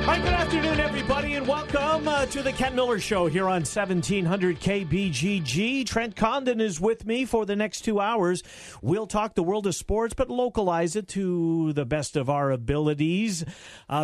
All right, good afternoon, everybody, and welcome to the Ken Miller Show here on 1700 KBGG. Trent Condon is with me for the next 2 hours. We'll talk the world of sports, but localize it to the best of our abilities.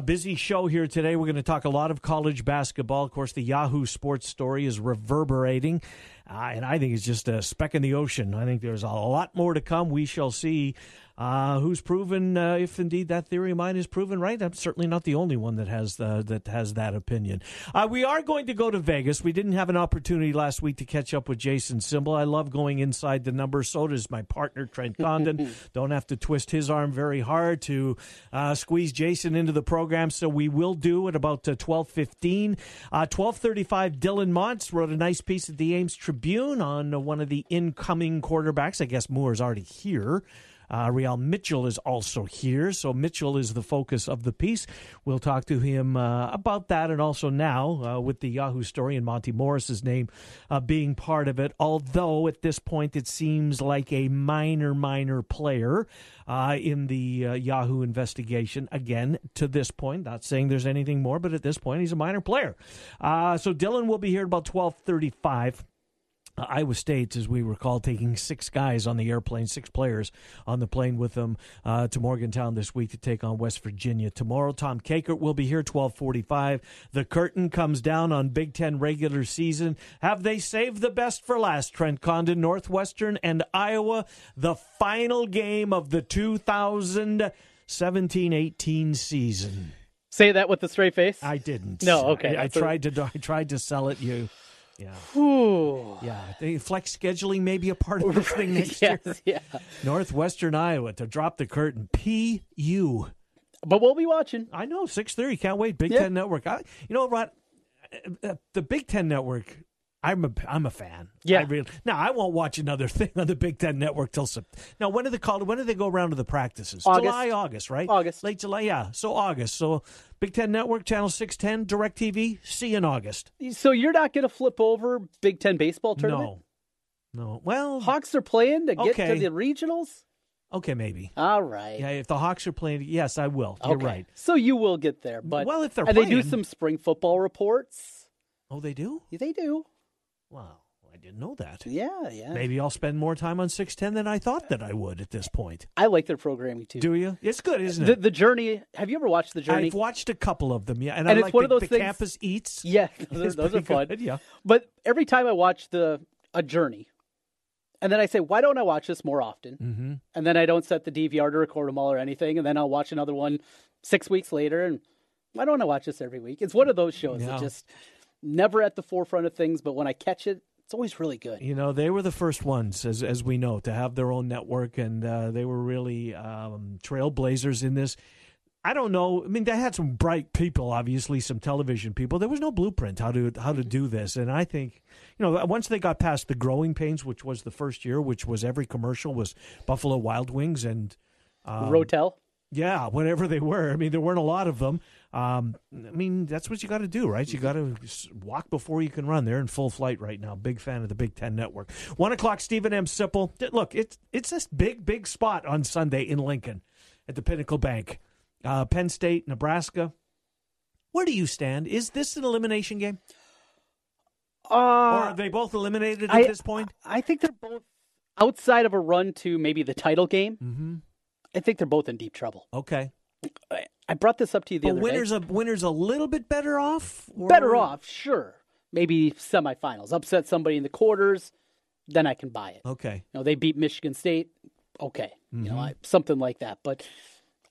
Busy show here today. We're going to talk a lot of college basketball. Of course, the Yahoo Sports story is reverberating, and I think it's just a speck in the ocean. I think there's a lot more to come. We shall see. Who's proven, if indeed that theory of mine is proven right. I'm certainly not the only one that has that opinion. We are going to go to Vegas. We didn't have an opportunity last week to catch up with Jason Symbol. I love going inside the numbers. So does my partner, Trent Condon. Don't have to twist his arm very hard to squeeze Jason into the program. So we will do at about 12:15. 12:35, Dylan Montz wrote a nice piece at the Ames Tribune on one of the incoming quarterbacks. I guess Moore's already here. Real Mitchell is also here, so Mitchell is the focus of the piece. We'll talk to him about that, and also now with the Yahoo story and Monte Morris's name being part of it, although at this point it seems like a minor player in the Yahoo investigation. Again, to this point, not saying there's anything more, but at this point he's a minor player. So Dylan will be here about 12:35. Iowa State, as we recall, taking six players on the plane with them to Morgantown this week to take on West Virginia tomorrow. Tom Kakert will be here 12:45. The curtain comes down on Big Ten regular season. Have they saved the best for last, Trent Condon? Northwestern and Iowa, the final game of the 2017-18 season. Say that with a straight face? I didn't. No, okay. I tried to sell it you. Yeah. Ooh. Yeah. The flex scheduling may be a part of this thing next year. Yeah. Northwestern Iowa to drop the curtain. PU. But we'll be watching. I know. 6:30. Can't wait. Big Ten Network. You know, Rod, the Big Ten Network, I'm a fan. Yeah. Now, I won't watch another thing on the Big Ten Network till September. Now, when do they go around to the practices? August, right? Late July, yeah. So August. So Big Ten Network, Channel 610, DirecTV, see you in August. So you're not going to flip over Big Ten baseball tournament? No. Well, Hawks are playing to get to the regionals? Okay, maybe. All right. Yeah, if the Hawks are playing, yes, I will. You're right. So you will get there. But well, if they're playing. And they do some spring football reports. Oh, they do? Yeah, they do. Wow, I didn't know that. Yeah. Maybe I'll spend more time on 610 than I thought that I would at this point. I like their programming, too. Do you? It's good, isn't it? The Journey. Have you ever watched The Journey? I've watched a couple of them, yeah. And I it's like one of those things, Campus Eats. Yeah, those are fun. Good, yeah. But every time I watch a Journey, and then I say, why don't I watch this more often? Mm-hmm. And then I don't set the DVR to record them all or anything, and then I'll watch another one 6 weeks later, and why don't I watch this every week? It's one of those shows that just... Never at the forefront of things, but when I catch it, it's always really good. You know, they were the first ones, as we know, to have their own network, and they were really trailblazers in this. I don't know. I mean, they had some bright people, obviously, some television people. There was no blueprint how to do this, and I think, you know, once they got past the growing pains, which was the first year, which was every commercial was Buffalo Wild Wings and Rotel. Yeah, whatever they were. I mean, there weren't a lot of them. I mean, that's what you got to do, right? You got to walk before you can run. They're in full flight right now. Big fan of the Big Ten Network. 1 o'clock, Stephen M. Sipple. Look, it's this big spot on Sunday in Lincoln at the Pinnacle Bank. Penn State, Nebraska. Where do you stand? Is this an elimination game? Or are they both eliminated at this point? I think they're both outside of a run to maybe the title game. Mm-hmm. I think they're both in deep trouble. Okay. I brought this up to you the other day. But winner's a little bit better off? Or... Better off, sure. Maybe semifinals. Upset somebody in the quarters, then I can buy it. Okay. You know, they beat Michigan State. Okay. Mm-hmm. You know, something like that. But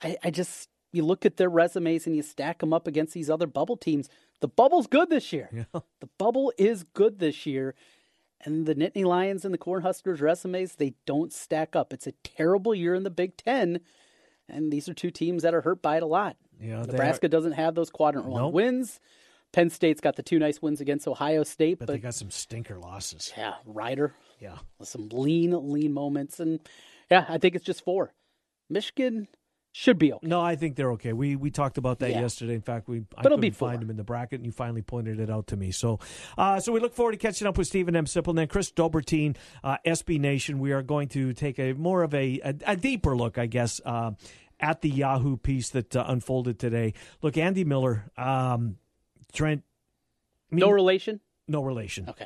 I just you look at their resumes and you stack them up against these other bubble teams. The bubble's good this year. Yeah. The bubble is good this year. And the Nittany Lions and the Cornhuskers resumes, they don't stack up. It's a terrible year in the Big Ten, and these are two teams that are hurt by it a lot. Yeah, Nebraska doesn't have those quadrant one wins. Penn State's got the two nice wins against Ohio State. But they got some stinker losses. Yeah, Ryder. Yeah. With some lean moments. And, yeah, I think it's just four. Michigan should be okay. No, I think they're okay. We talked about that yesterday. In fact, I couldn't find them in the bracket, and you finally pointed it out to me. So we look forward to catching up with Stephen M. Sipple and then Chris Dobertine, SB Nation. We are going to take a deeper look, I guess, at the Yahoo piece that unfolded today. Look, Andy Miller, Trent. No relation? No relation. Okay.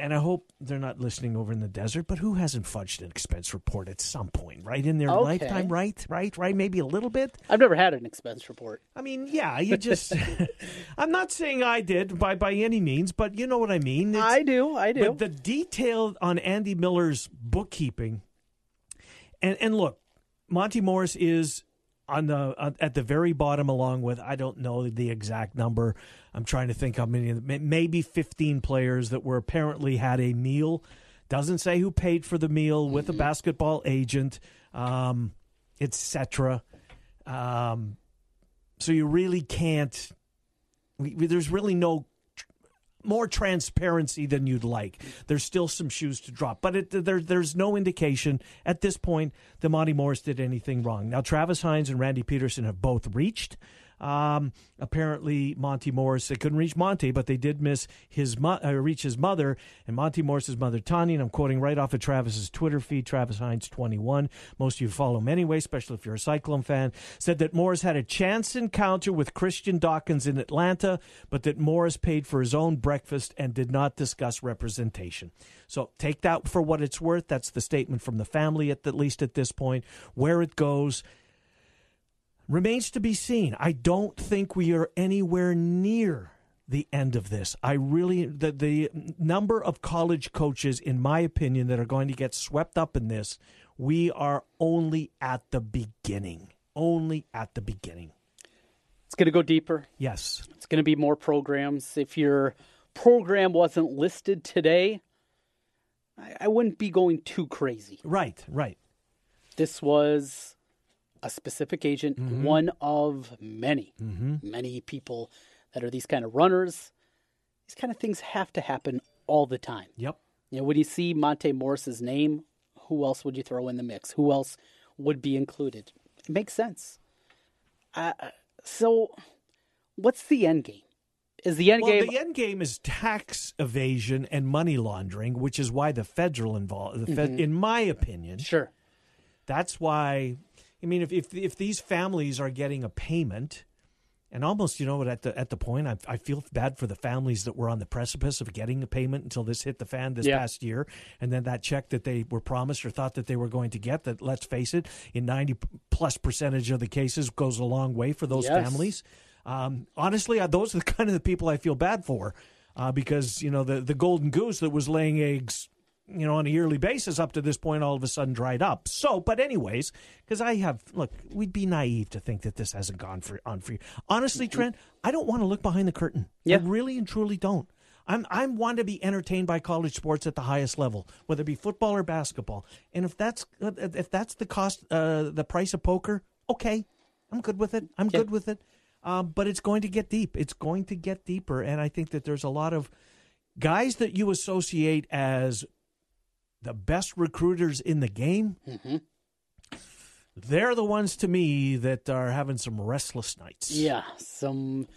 And I hope they're not listening over in the desert, but who hasn't fudged an expense report at some point, right? In their lifetime, right? Maybe a little bit. I've never had an expense report. I mean, yeah, you just... I'm not saying I did by any means, but you know what I mean. I do. But the detail on Andy Miller's bookkeeping... And look, Monte Morris is... at the very bottom, along with, I don't know the exact number. I'm trying to think how many, maybe 15 players that were apparently had a meal. Doesn't say who paid for the meal with a basketball agent, etc. So you really can't. There's really no more transparency than you'd like. There's still some shoes to drop, but there's no indication at this point that Monte Morris did anything wrong. Now, Travis Hines and Randy Peterson have both reached. Apparently, Monte Morris, they couldn't reach Monte, but they did miss reach his mother, and Monte Morris's mother, Tanya, and I'm quoting right off of Travis's Twitter feed, Travis Hines 21, most of you follow him anyway, especially if you're a Cyclone fan, said that Morris had a chance encounter with Christian Dawkins in Atlanta, but that Morris paid for his own breakfast and did not discuss representation. So take that for what it's worth. That's the statement from the family, at least at this point. Where it goes remains to be seen. I don't think we are anywhere near the end of this. I really, the number of college coaches, in my opinion, that are going to get swept up in this, we are only at the beginning. It's going to go deeper. Yes. It's going to be more programs. If your program wasn't listed today, I wouldn't be going too crazy. Right. This was... a specific agent, one of many, many people that are these kind of runners. These kind of things have to happen all the time. Yep. You know, when you see Monte Morris's name, who else would you throw in the mix? Who else would be included? It makes sense. So what's the end game? Is the end game? Well, the end game is tax evasion and money laundering, which is why the federal involved, in my opinion. Sure. That's why... I mean, if these families are getting a payment, and almost, you know what, at the point, I feel bad for the families that were on the precipice of getting a payment until this hit the fan this past year, and then that check that they were promised or thought that they were going to get, that, let's face it, in 90+% of the cases goes a long way for those families. Honestly, those are the kind of the people I feel bad for, because, you know, the golden goose that was laying eggs, you know, on a yearly basis up to this point, all of a sudden dried up. So, but anyways, because we'd be naive to think that this hasn't gone on for you. Honestly, Trent, I don't want to look behind the curtain. Yeah. I really and truly don't. I want to be entertained by college sports at the highest level, whether it be football or basketball. And if that's the cost, the price of poker, okay, I'm good with it. But it's going to get deep. It's going to get deeper. And I think that there's a lot of guys that you associate as the best recruiters in the game, they're the ones to me that are having some restless nights. Yeah, some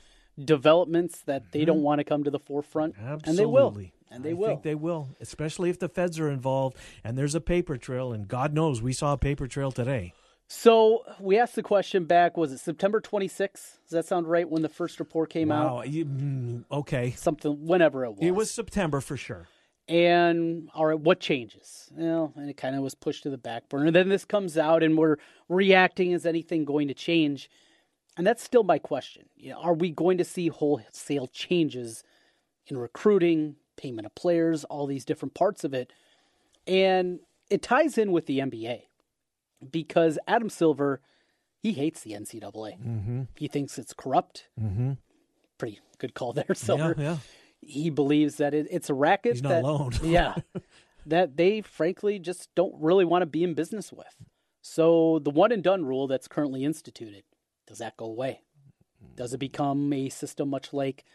developments that they don't want to come to the forefront. Absolutely. And they will. I think they will, especially if the feds are involved and there's a paper trail, and God knows we saw a paper trail today. So we asked the question back, was it September 26th? Does that sound right, when the first report came out? Okay. Something, whenever it was. It was September for sure. And, all right, what changes? Well, and it kind of was pushed to the back burner. Then this comes out, and we're reacting. Is anything going to change? And that's still my question. You know, are we going to see wholesale changes in recruiting, payment of players, all these different parts of it? And it ties in with the NBA, because Adam Silver He hates the NCAA. Mm-hmm. He thinks it's corrupt. Mm-hmm. Pretty good call there, Silver. Yeah, yeah. He believes that it's a racket. He's not alone. Yeah, that they frankly just don't really want to be in business with. So the one and done rule that's currently instituted, does that go away? Does it become a system much like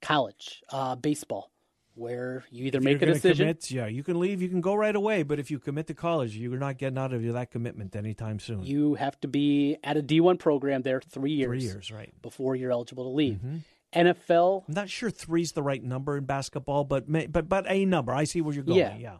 college baseball, where you either make a decision? Commit, yeah, you can leave, you can go right away, but if you commit to college, you're not getting out of that commitment anytime soon. You have to be at a D1 program there 3 years. 3 years, right. Before you're eligible to leave. Mm-hmm. NFL. I'm not sure 3's the right number in basketball, but a number. I see where you're going. Yeah.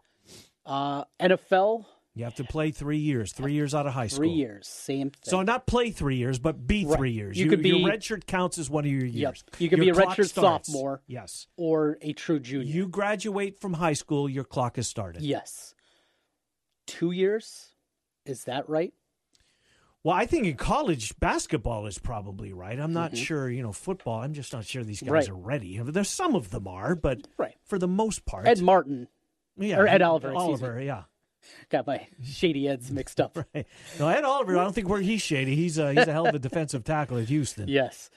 NFL. You have to play 3 years. 3 years out of high school. 3 years, same thing. So not play 3 years, but be right. 3 years. You could be, your redshirt counts as one of your years. Yep. You could be a redshirt sophomore. Yes. Or a true junior. You graduate from high school, your clock has started. Yes. 2 years? Is that right? Well, I think in college, basketball is probably right. I'm not sure, football. I'm just not sure these guys are ready. I mean, there's some of them are, but for the most part. Ed Martin. Yeah. Or Ed Oliver. Oliver, yeah. Got my shady Eds mixed up. Right. No, Ed Oliver, I don't think he's shady. He's a hell of a defensive tackle at Houston. Yes.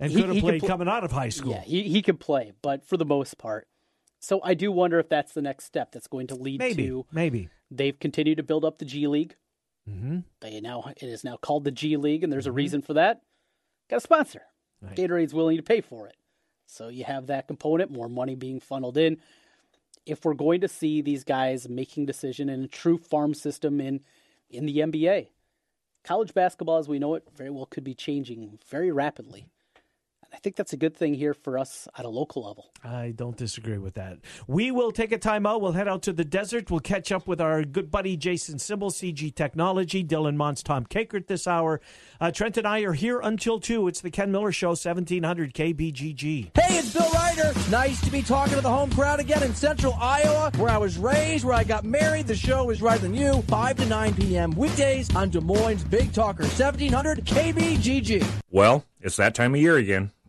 And could have played coming out of high school. Yeah, he could play, but for the most part. So I do wonder if that's the next step that's going to lead to. Maybe. They've continued to build up the G League. Mm-hmm. It is now called the G League, and there's a reason for that. Got a sponsor. Right. Gatorade's willing to pay for it. So you have that component, more money being funneled in. If we're going to see these guys making decision in a true farm system in the NBA, college basketball as we know it very well could be changing very rapidly. And I think that's a good thing here for us at a local level. I don't disagree with that. We will take a timeout. We'll head out to the desert. We'll catch up with our good buddy Jason Symbol, CG Technology, Dylan Montz, Tom Kakert this hour. Trent and I are here until 2. It's the Ken Miller Show, 1700 KBGG. Hey, it's Bill Wright. Nice to be talking to the home crowd again in central Iowa, where I was raised, where I got married. The show is Right Than You, 5 to 9 p.m. weekdays on Des Moines Big Talker, 1700 KBGG. Well, it's that time of year again,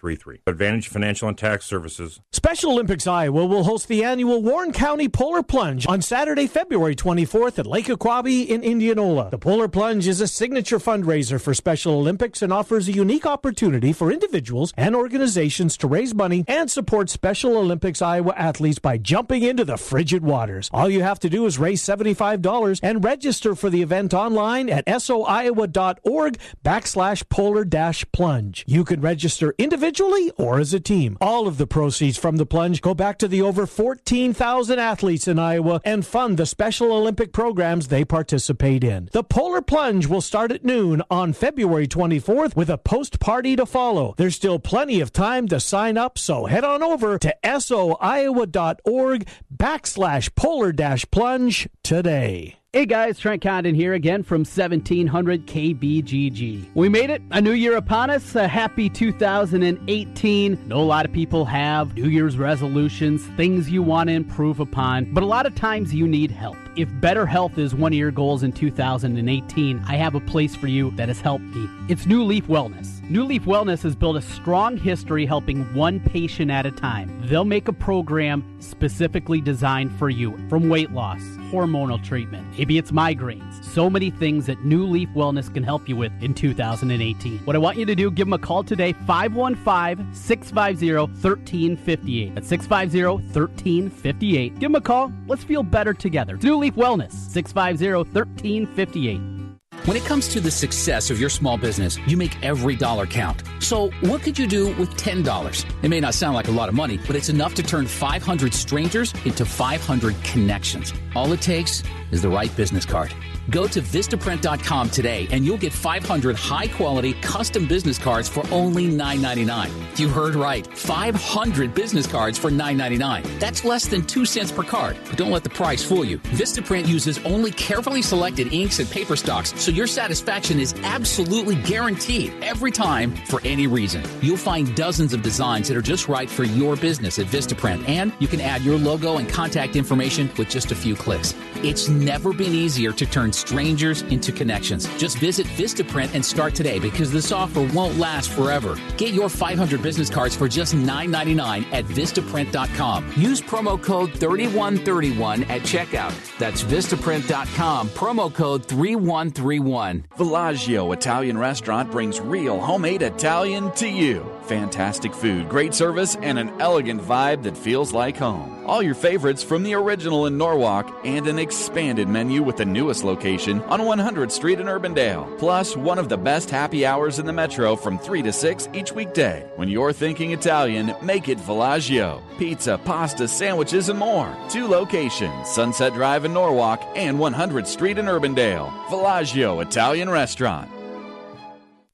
3-3. Advantage Financial and Tax Services. Special Olympics Iowa will host the annual Warren County Polar Plunge on Saturday, February 24th at Lake Aquabi in Indianola. The Polar Plunge is a signature fundraiser for Special Olympics and offers a unique opportunity for individuals and organizations to raise money and support Special Olympics Iowa athletes by jumping into the frigid waters. All you have to do is raise $75 and register for the event online at soiowa.org/polar-plunge. You can register individually or as a team. All of the proceeds from the plunge go back to the over 14,000 athletes in Iowa and fund the Special Olympic programs they participate in. The Polar Plunge will start at noon on February 24th with a post party to follow. There's still plenty of time to sign up, so head on over to soiowa.org/polar-plunge today. Hey guys, Trent Condon here again from 1700 KBGG. We made it, a new year upon us, a happy 2018. I know a lot of people have New Year's resolutions, things you want to improve upon, but a lot of times you need help. If better health is one of your goals in 2018, I have a place for you that has helped me. It's New Leaf Wellness. New Leaf Wellness has built a strong history helping one patient at a time. They'll make a program specifically designed for you, from weight loss, hormonal treatment, maybe it's migraines. So many things that New Leaf Wellness can help you with in 2018. What I want you to do, give them a call today, 515-650-1358. That's 650-1358. Give them a call. Let's feel better together. It's New Leaf Wellness, 650-1358. When it comes to the success of your small business, you make every dollar count. So what could you do with $10? It may not sound like a lot of money, but it's enough to turn 500 strangers into 500 connections. All it takes is the right business card. Go to Vistaprint.com today and you'll get 500 high-quality custom business cards for only $9.99. You heard right. 500 business cards for $9.99. That's less than 2 cents per card. But don't let the price fool you. Vistaprint uses only carefully selected inks and paper stocks, so your satisfaction is absolutely guaranteed every time for any reason. You'll find dozens of designs that are just right for your business at Vistaprint, and you can add your logo and contact information with just a few clicks. It's never been easier to turn strangers into connections. Just visit Vistaprint and start today, because this offer won't last forever. Get your 500 business cards for just $9.99 at Vistaprint.com. Use promo code 3131 at checkout. That's Vistaprint.com, promo code 3131. Villaggio Italian Restaurant brings real homemade Italian to you. Fantastic food, great service, and an elegant vibe that feels like home. All your favorites from the original in Norwalk and an expanded menu with the newest location on 100th Street in Urbandale. Plus, one of the best happy hours in the metro from 3 to 6 each weekday. When you're thinking Italian, make it Villaggio. Pizza, pasta, sandwiches, and more. 2 locations, Sunset Drive in Norwalk and 100th Street in Urbandale. Villaggio Italian Restaurant.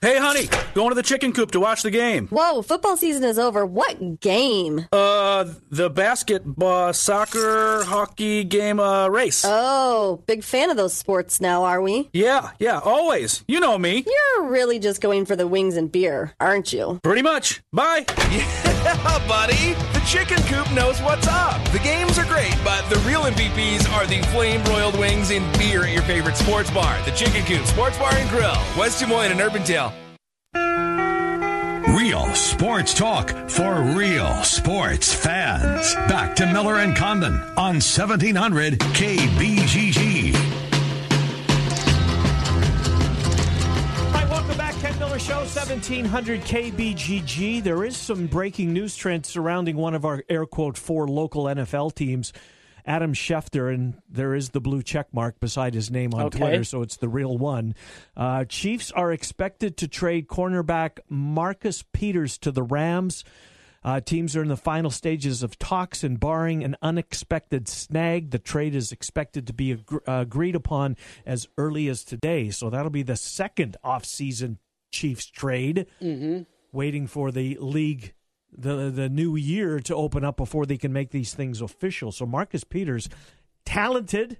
Hey, honey, going to the chicken coop to watch the game. Whoa, football season is over. What game? The basketball, soccer, hockey game, race. Oh, big fan of those sports now, are we? Yeah, always. You know me. You're really just going for the wings and beer, aren't you? Pretty much. Bye. Yeah, buddy. The chicken coop knows what's up. The games are great, but the real MVPs are the flame-broiled wings and beer at your favorite sports bar. The Chicken Coop Sports Bar and Grill, West Des Moines and Urbandale. Real sports talk for real sports fans. Back to Miller and Condon on 1700 KBGG. Hi, welcome back. Ken Miller Show, 1700 KBGG. There is some breaking news, Trent, surrounding one of our air quote 4 local NFL teams, Adam Schefter, and there is the blue check mark beside his name on Twitter, so it's the real one. Chiefs are expected to trade cornerback Marcus Peters to the Rams. Teams are in the final stages of talks, and barring an unexpected snag, the trade is expected to be agreed upon as early as today. So that'll be the second offseason Chiefs trade, waiting for the league the new year to open up before they can make these things official. So Marcus Peters, talented,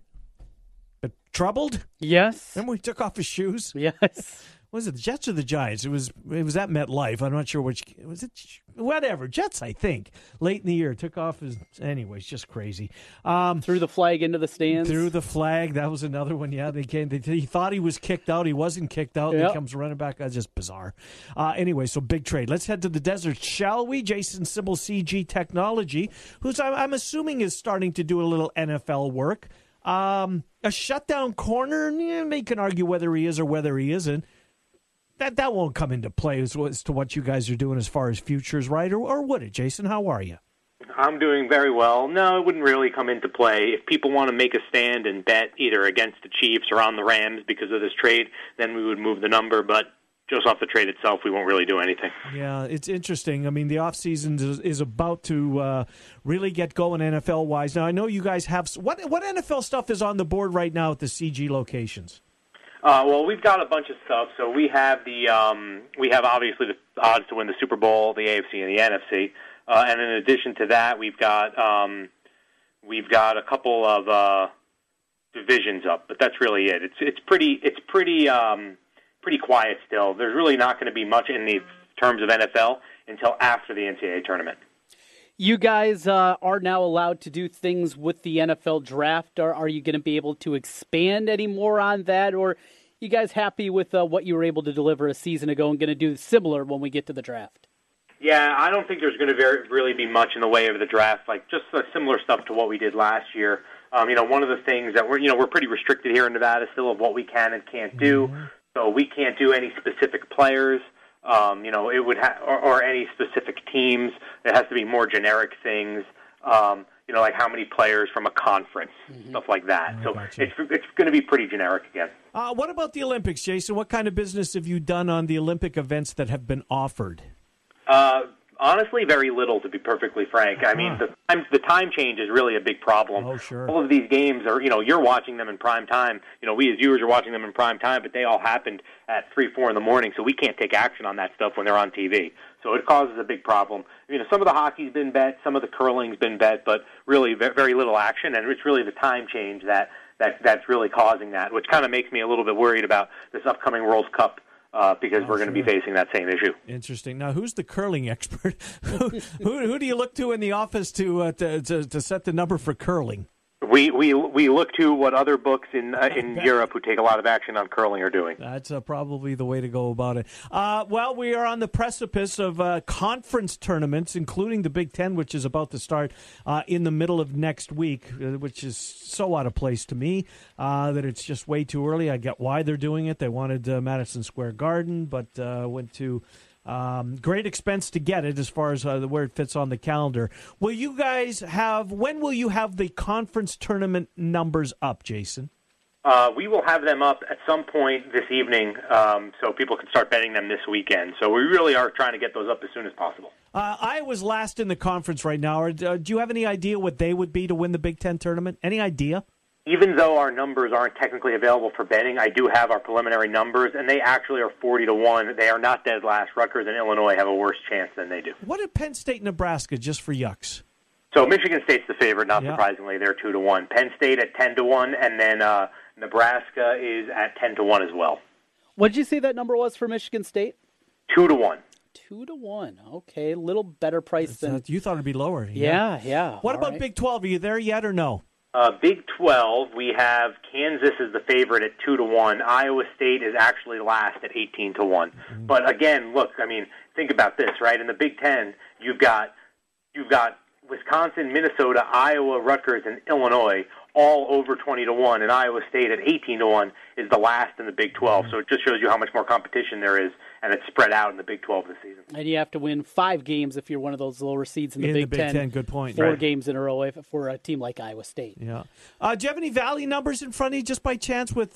but troubled. Yes. Remember we took off his shoes? Yes. Was it the Jets or the Giants? It was at MetLife. I'm not sure which. Was it? Whatever. Jets, I think. Late in the year. Took off his. Anyways, just crazy. Threw the flag into the stands. Threw the flag. That was another one. Yeah, they came. He thought he was kicked out. He wasn't kicked out. Yep. He comes running back. That's just bizarre. Anyway, so big trade. Let's head to the desert, shall we? Jason Symbol, CG Technology, who's I'm assuming is starting to do a little NFL work. A shutdown corner. You can argue whether he is or whether he isn't. That won't come into play as to what you guys are doing as far as futures, right? Or would it, Jason? How are you? I'm doing very well. No, it wouldn't really come into play. If people want to make a stand and bet either against the Chiefs or on the Rams because of this trade, then we would move the number. But just off the trade itself, we won't really do anything. Yeah, it's interesting. I mean, the offseason is about to really get going NFL-wise. Now, I know you guys have – what NFL stuff is on the board right now at the CG locations? Well, we've got a bunch of stuff. So we have obviously the odds to win the Super Bowl, the AFC and the NFC. And in addition to that, we've got We've got a couple of divisions up, but that's really it. It's pretty quiet still. There's really not going to be much in the terms of NFL until after the NCAA tournament. You guys are now allowed to do things with the NFL draft. Are you going to be able to expand any more on that, or you guys happy with what you were able to deliver a season ago and going to do similar when we get to the draft? Yeah, I don't think there's going to really be much in the way of the draft, like just the similar stuff to what we did last year. One of the things that we're pretty restricted here in Nevada still of what we can and can't do. Mm-hmm. So we can't do any specific players, or any specific teams. It has to be more generic things, like how many players from a conference, mm-hmm. stuff like that. Oh, so gotcha. It's going to be pretty generic again. What about the Olympics, Jason? What kind of business have you done on the Olympic events that have been offered? Honestly, very little, to be perfectly frank. Uh-huh. I mean, the time change is really a big problem. Oh, sure. All of these games are, you're watching them in prime time. We as viewers are watching them in prime time, but they all happened at 3, 4 in the morning, so we can't take action on that stuff when they're on TV. So it causes a big problem. Some of the hockey's been bet, some of the curling's been bet, but really very little action, and it's really the time change that's really causing that, which kind of makes me a little bit worried about this upcoming World Cup. Because we're going to be facing that same issue. Interesting. Now, who's the curling expert? who do you look to in the office to set the number for curling? We look to what other books in Europe who take a lot of action on curling are doing. That's probably the way to go about it. Well, we are on the precipice of conference tournaments, including the Big Ten, which is about to start in the middle of next week, which is so out of place to me that it's just way too early. I get why they're doing it. They wanted Madison Square Garden, but went to... great expense to get it as far as where it fits on the calendar. When will you have the conference tournament numbers up, Jason? We will have them up at some point this evening, so people can start betting them this weekend. So we really are trying to get those up as soon as possible. Iowa's last in the conference right now. Do you have any idea what they would be to win the Big Ten tournament? Any idea? Even though our numbers aren't technically available for betting, I do have our preliminary numbers, and they actually are 40-1. They are not dead last. Rutgers and Illinois have a worse chance than they do. What did Penn State, Nebraska, just for yucks? So Michigan State's the favorite, not surprisingly. They're 2-1. Penn State at 10-1, and then Nebraska is at 10-1 as well. What did you say that number was for Michigan State? 2-1. 2-1. Okay, a little better price than you thought it'd be lower. Yeah. What about Big 12? Are you there yet or no? Big 12, we have Kansas as the favorite at 2-1. Iowa State is actually last at 18-1. Mm-hmm. But again, look, I mean, think about this, right? In the Big 10, you've got Wisconsin, Minnesota, Iowa, Rutgers, and Illinois all over 20-1, and Iowa State at 18-1 is the last in the Big 12. Mm-hmm. So it just shows you how much more competition there is, and it's spread out in the Big 12 this season. And you have to win 5 games if you're one of those lower seeds in the Big Ten. Good point. 4 games in a row for a team like Iowa State. Yeah. Do you have any Valley numbers in front of you, just by chance, with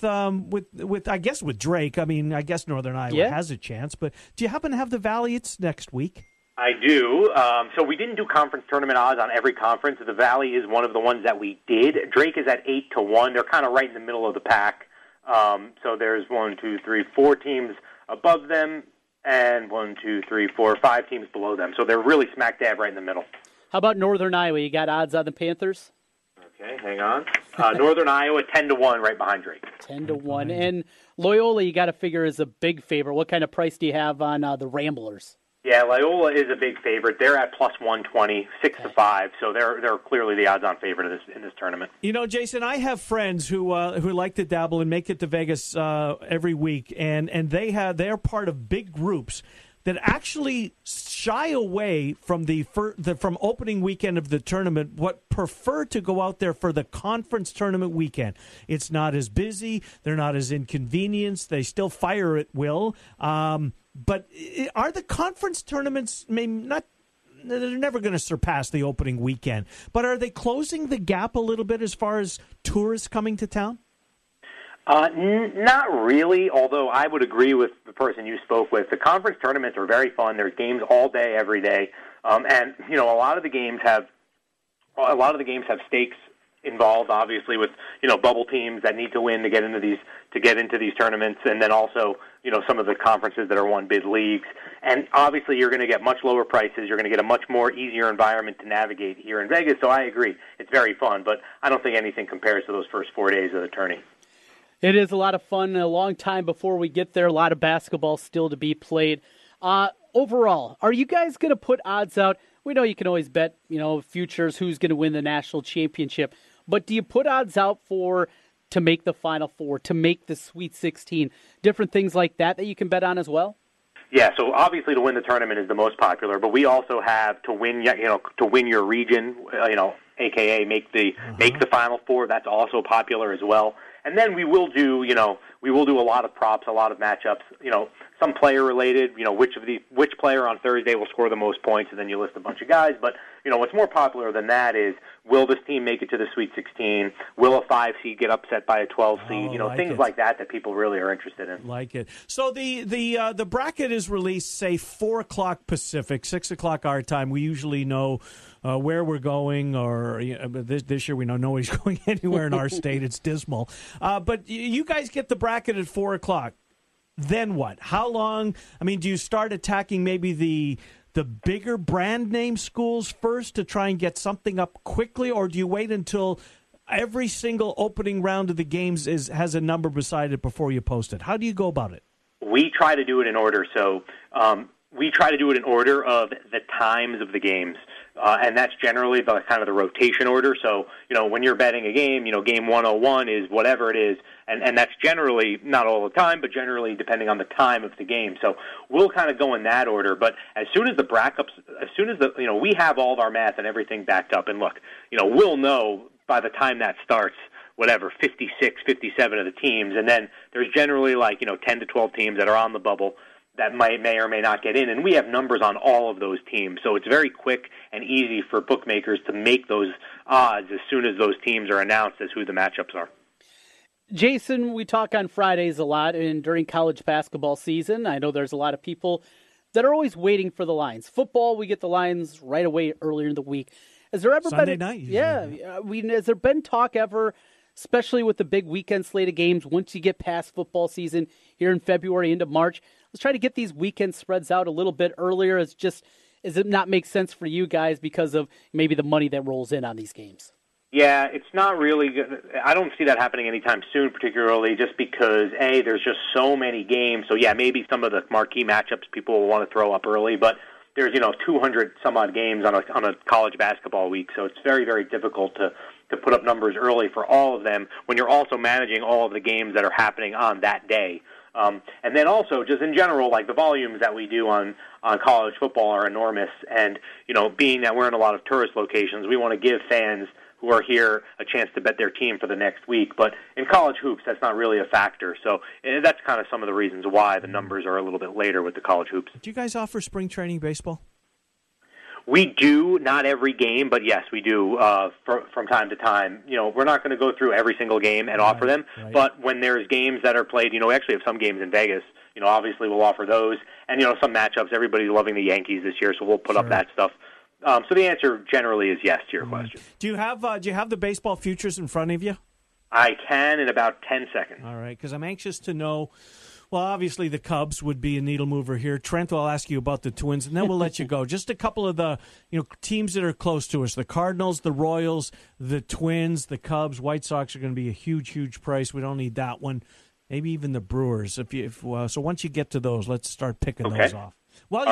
Drake? I mean, I guess Northern Iowa has a chance, but do you happen to have the Valley? It's next week. I do. So we didn't do conference tournament odds on every conference. The Valley is one of the ones that we did. Drake is at 8-1. They're kind of right in the middle of the pack. So there's 4 teams above them, and 5 teams below them. So they're really smack dab right in the middle. How about Northern Iowa? You got odds on the Panthers? Okay, hang on. Northern Iowa, 10-1, right behind Drake. 10-1. And Loyola, you got to figure, is a big favorite. What kind of price do you have on the Ramblers? Yeah, Loyola is a big favorite. They're at +120, 6-5. So they're clearly the odds-on favorite in this tournament. Jason, I have friends who like to dabble and make it to Vegas every week, and they're part of big groups that actually shy away from the opening weekend of the tournament, what prefer to go out there for the conference tournament weekend. It's not as busy. They're not as inconvenienced. They still fire at will. But are the conference tournaments, they're never going to surpass the opening weekend, but are they closing the gap a little bit as far as tourists coming to town? Not really, although I would agree with the person you spoke with. The conference tournaments are very fun. There's games all day, every day. And a lot of the games have stakes involved, obviously, with, you know, bubble teams that need to win to get into these tournaments, and then also, you know, some of the conferences that are one bid leagues. And obviously you're going to get much lower prices. You're going to get a much more easier environment to navigate here in Vegas. So I agree, it's very fun, but I don't think anything compares to those first 4 days of the tourney. It is a lot of fun, a long time before we get there, a lot of basketball still to be played. Overall, are you guys going to put odds out? We know you can always bet, you know, futures, who's going to win the national championship. But do you put odds out for to make the Final Four, to make the Sweet 16, different things like that you can bet on as well? Yeah, so obviously to win the tournament is the most popular, but we also have to win your region, AKA make the Final Four. That's also popular as well. And then we will do a lot of props, a lot of matchups, you know, some player related, you know, which player on Thursday will score the most points, and then you list a bunch of guys. But, you know, what's more popular than that is, will this team make it to the Sweet 16? Will a 5 seed get upset by a 12 seed? Things like that people really are interested in. Like it. So the bracket is released, say, 4 o'clock Pacific, 6 o'clock our time. We usually know where we're going, or this year we know nobody's going anywhere in our state. It's dismal. But you guys get the bracket at 4 o'clock. Then what? How long? I mean, do you start attacking maybe the bigger brand name schools first to try and get something up quickly, or do you wait until every single opening round of the games has a number beside it before you post it? How do you go about it? We try to do it in order. So we try to do it in order of the times of the games. And that's generally the kind of the rotation order. So, you know, when you're betting a game, you know, game 101 is whatever it is. And that's generally, not all the time, but generally depending on the time of the game. So we'll kind of go in that order. But as soon as the brackets, we have all of our math and everything backed up. And look, you know, we'll know by the time that starts, whatever, 56, 57 of the teams. And then there's generally 10 to 12 teams that are on the bubble that may or may not get in, and we have numbers on all of those teams, so it's very quick and easy for bookmakers to make those odds as soon as those teams are announced as who the matchups are. Jason, we talk on Fridays a lot, and during college basketball season, I know there's a lot of people that are always waiting for the lines. Football, we get the lines right away earlier in the week. Has there ever Sunday been night? Usually. Yeah, has there been talk ever, especially with the big weekend slate of games, once you get past football season here in February into March? Let's try to get these weekend spreads out a little bit earlier. Does it not make sense for you guys because of maybe the money that rolls in on these games? Yeah, it's not really good. I don't see that happening anytime soon, particularly just because, A, there's just so many games. So, yeah, maybe some of the marquee matchups people will want to throw up early, but there's, 200-some-odd games on a college basketball week, so it's very, very difficult to put up numbers early for all of them when you're also managing all of the games that are happening on that day. And then also, just in general, the volumes that we do on college football are enormous. And, being that we're in a lot of tourist locations, we want to give fans who are here a chance to bet their team for the next week. But in college hoops, that's not really a factor. So that's kind of some of the reasons why the numbers are a little bit later with the college hoops. Do you guys offer spring training baseball? We do, not every game, but yes, we do from time to time. We're not going to go through every single game and offer them, but when there's games that are played, we actually have some games in Vegas, obviously we'll offer those. And, some matchups, everybody's loving the Yankees this year, so we'll put up that stuff. So the answer generally is yes to your question. Do you have the baseball futures in front of you? I can in about 10 seconds. All right, because I'm anxious to know. Well, obviously the Cubs would be a needle mover here. Trent, I'll ask you about the Twins, and then we'll let you go. Just a couple of the teams that are close to us, the Cardinals, the Royals, the Twins, the Cubs. White Sox are going to be a huge, huge price. We don't need that one. Maybe even the Brewers. So once you get to those, let's start picking those off. Let's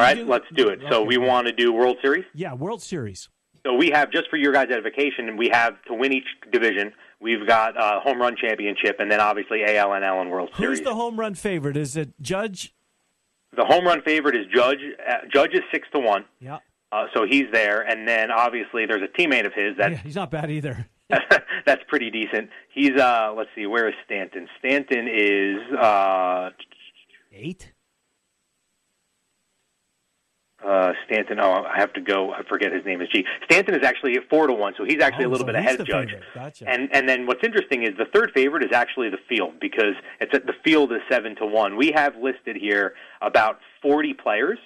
do it. Okay. So we want to do World Series? Yeah, World Series. So we have, just for your guys' edification, we have to win each division. We've got home run championship, and then obviously ALNL and World Series. Who's the home run favorite? Is it Judge? The home run favorite is Judge. Judge is 6-1. Yeah. So he's there, and then obviously there's a teammate of his that he's not bad either. That's pretty decent. He's let's see, where is Stanton? Stanton is 8. Stanton, I have to go. I forget his name is G. Stanton is actually at 4-1, so he's actually a little bit ahead of Judge. Gotcha. And then what's interesting is the third favorite is actually the field, because the field is 7-1. We have listed here about 40 players,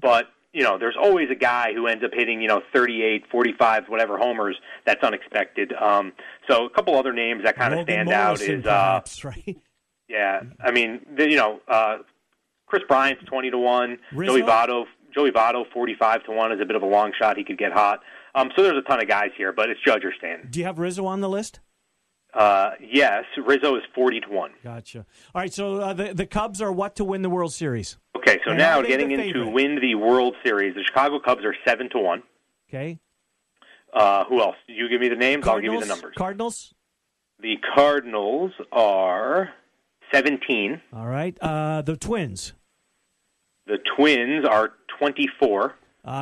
but you know, there's always a guy who ends up hitting, you know, 38, 45, whatever homers. That's unexpected. So a couple other names that kind of stand out is, right? Yeah, I mean, you know, Chris Bryant's 20-1. Joey Votto 45-1 is a bit of a long shot. He could get hot. So there's a ton of guys here, but it's Judge or Stanton. Do you have Rizzo on the list? Yes, Rizzo is 40-1. Gotcha. All right, so the Cubs are what to win the World Series? Okay, so and now getting into win the World Series, the Chicago Cubs are 7-1. Okay. Who else? You give me the names, I'll give you the numbers. Cardinals? The Cardinals are 17. All right. The Twins? The Twins are 24.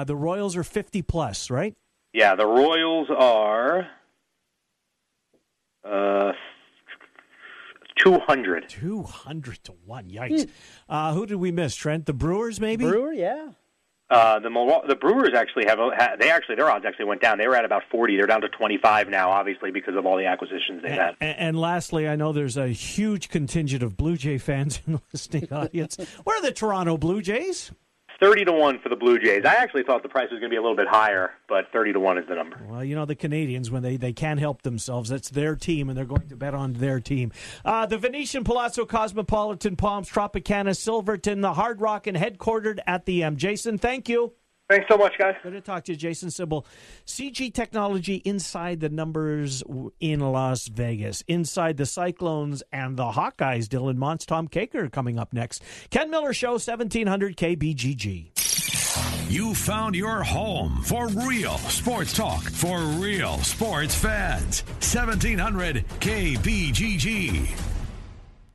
The Royals are 50-plus, right? Yeah, the Royals are 200. 200-1, yikes. Who did we miss, Trent? The Brewers, maybe? Brewer, yeah. The Brewers actually their odds actually went down. They were at about 40. They're down to 25 now, obviously, because of all the acquisitions they've had. And lastly, I know there's a huge contingent of Blue Jay fans in the listening audience. Where are the Toronto Blue Jays? 30-1 for the Blue Jays. I actually thought the price was going to be a little bit higher, but 30-1 is the number. Well, you know, the Canadians, when they can't help themselves, that's their team, and they're going to bet on their team. The Venetian, Palazzo, Cosmopolitan, Palms, Tropicana, Silverton, the Hard Rock, and headquartered at the M. Jason, thank you. Thanks so much, guys. Good to talk to you, Jason Symbol. CG Technology inside the numbers in Las Vegas. Inside the Cyclones and the Hawkeyes, Dylan Montz, Tom Kakert coming up next. Ken Miller Show, 1700 KBGG. You found your home for real sports talk for real sports fans. 1700 KBGG.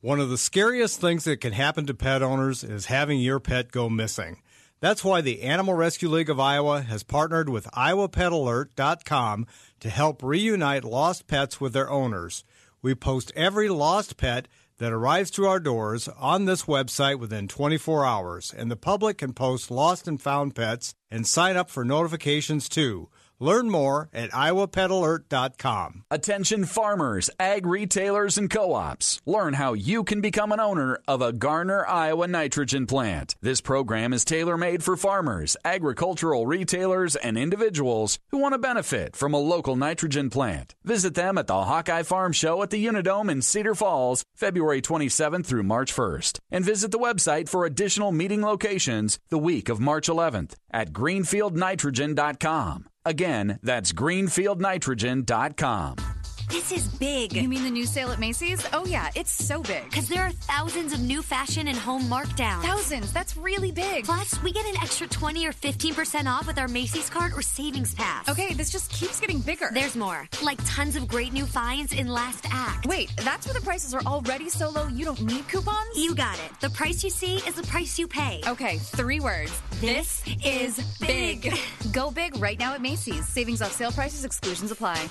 One of the scariest things that can happen to pet owners is having your pet go missing. That's why the Animal Rescue League of Iowa has partnered with iowapetAlert.com to help reunite lost pets with their owners. We post every lost pet that arrives through our doors on this website within 24 hours, and the public can post lost and found pets and sign up for notifications too. Learn more at iowapetAlert.com. Attention farmers, ag retailers, and co-ops. Learn how you can become an owner of a Garner, Iowa nitrogen plant. This program is tailor-made for farmers, agricultural retailers, and individuals who want to benefit from a local nitrogen plant. Visit them at the Hawkeye Farm Show at the Unidome in Cedar Falls, February 27th through March 1st. And visit the website for additional meeting locations the week of March 11th at greenfieldnitrogen.com. Again, that's greenfieldnitrogen.com. This is big. You mean the new sale at Macy's? Oh, yeah, it's so big. Because there are thousands of new fashion and home markdowns. Thousands? That's really big. Plus, we get an extra 20 or 15% off with our Macy's card or savings pass. Okay, this just keeps getting bigger. There's more. Like tons of great new finds in Last Act. Wait, that's where the prices are already so low you don't need coupons? You got it. The price you see is the price you pay. Okay, 3 words. This is big. Go big right now at Macy's. Savings off sale prices, exclusions apply.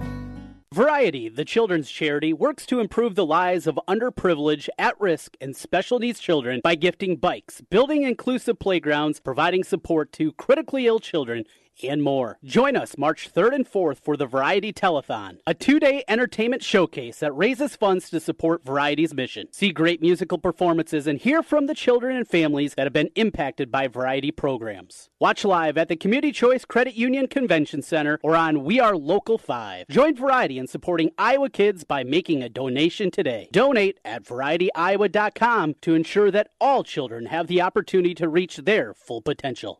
Variety, the children's charity, works to improve the lives of underprivileged, at-risk, and special needs children by gifting bikes, building inclusive playgrounds, providing support to critically ill children, and more. Join us March 3rd and 4th for the Variety Telethon, a two-day entertainment showcase that raises funds to support Variety's mission. See great musical performances and hear from the children and families that have been impacted by Variety programs. Watch live at the Community Choice Credit Union Convention Center or on We Are Local 5. Join Variety in supporting Iowa kids by making a donation today. Donate at VarietyIowa.com to ensure that all children have the opportunity to reach their full potential.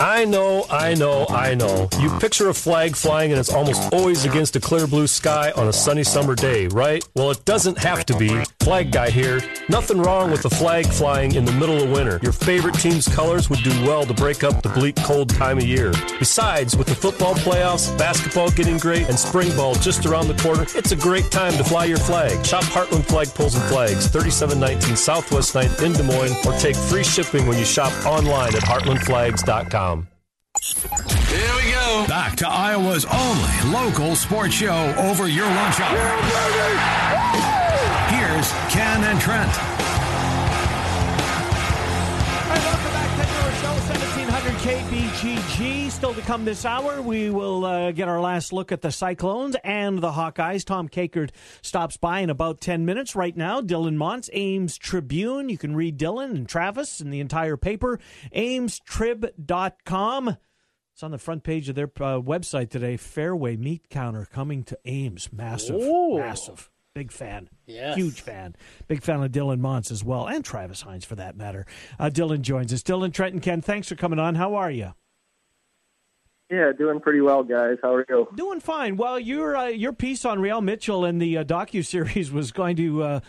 I know. You picture a flag flying and it's almost always against a clear blue sky on a sunny summer day, right? Well, it doesn't have to be. Flag guy here. Nothing wrong with the flag flying in the middle of winter. Your favorite team's colors would do well to break up the bleak, cold time of year. Besides, with the football playoffs, basketball getting great, and spring ball just around the corner, it's a great time to fly your flag. Shop Heartland Flagpoles and Flags, 3719 Southwest 9th in Des Moines, or take free shipping when you shop online at heartlandflags.com. Here we go. Back to Iowa's only local sports show over your lunch hour. Yeah, here's Ken and Trent. All right, welcome back to our show, 1700 KBGG. Still to come this hour, we will get our last look at the Cyclones and the Hawkeyes. Tom Kakert stops by in about 10 minutes. Right now, Dylan Montz, Ames Tribune. You can read Dylan and Travis and the entire paper, amestrib.com. It's on the front page of their website today. Fairway meat counter coming to Ames. Massive, ooh, massive. Big fan. Yes. Huge fan. Big fan of Dylan Montz as well, and Travis Hines for that matter. Dylan joins us. Dylan, Trent, and Ken, thanks for coming on. How are you? Yeah, doing pretty well, guys. How are you? Doing fine. Well, your piece on Real Mitchell and the docuseries was going to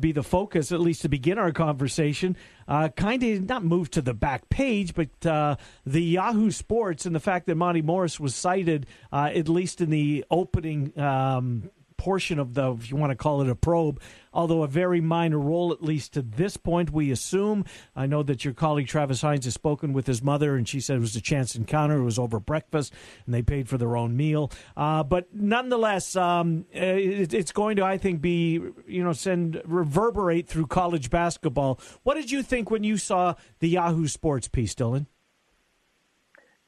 be the focus, at least to begin our conversation. Kind of not moved to the back page, but the Yahoo Sports and the fact that Monte Morris was cited, at least in the opening portion of the, if you want to call it a probe, although a very minor role, at least to this point, we assume. I know that your colleague Travis Hines has spoken with his mother, and she said it was a chance encounter. It was over breakfast, and they paid for their own meal. But nonetheless, it's going to, I think, be, reverberate through college basketball. What did you think when you saw the Yahoo Sports piece, Dylan?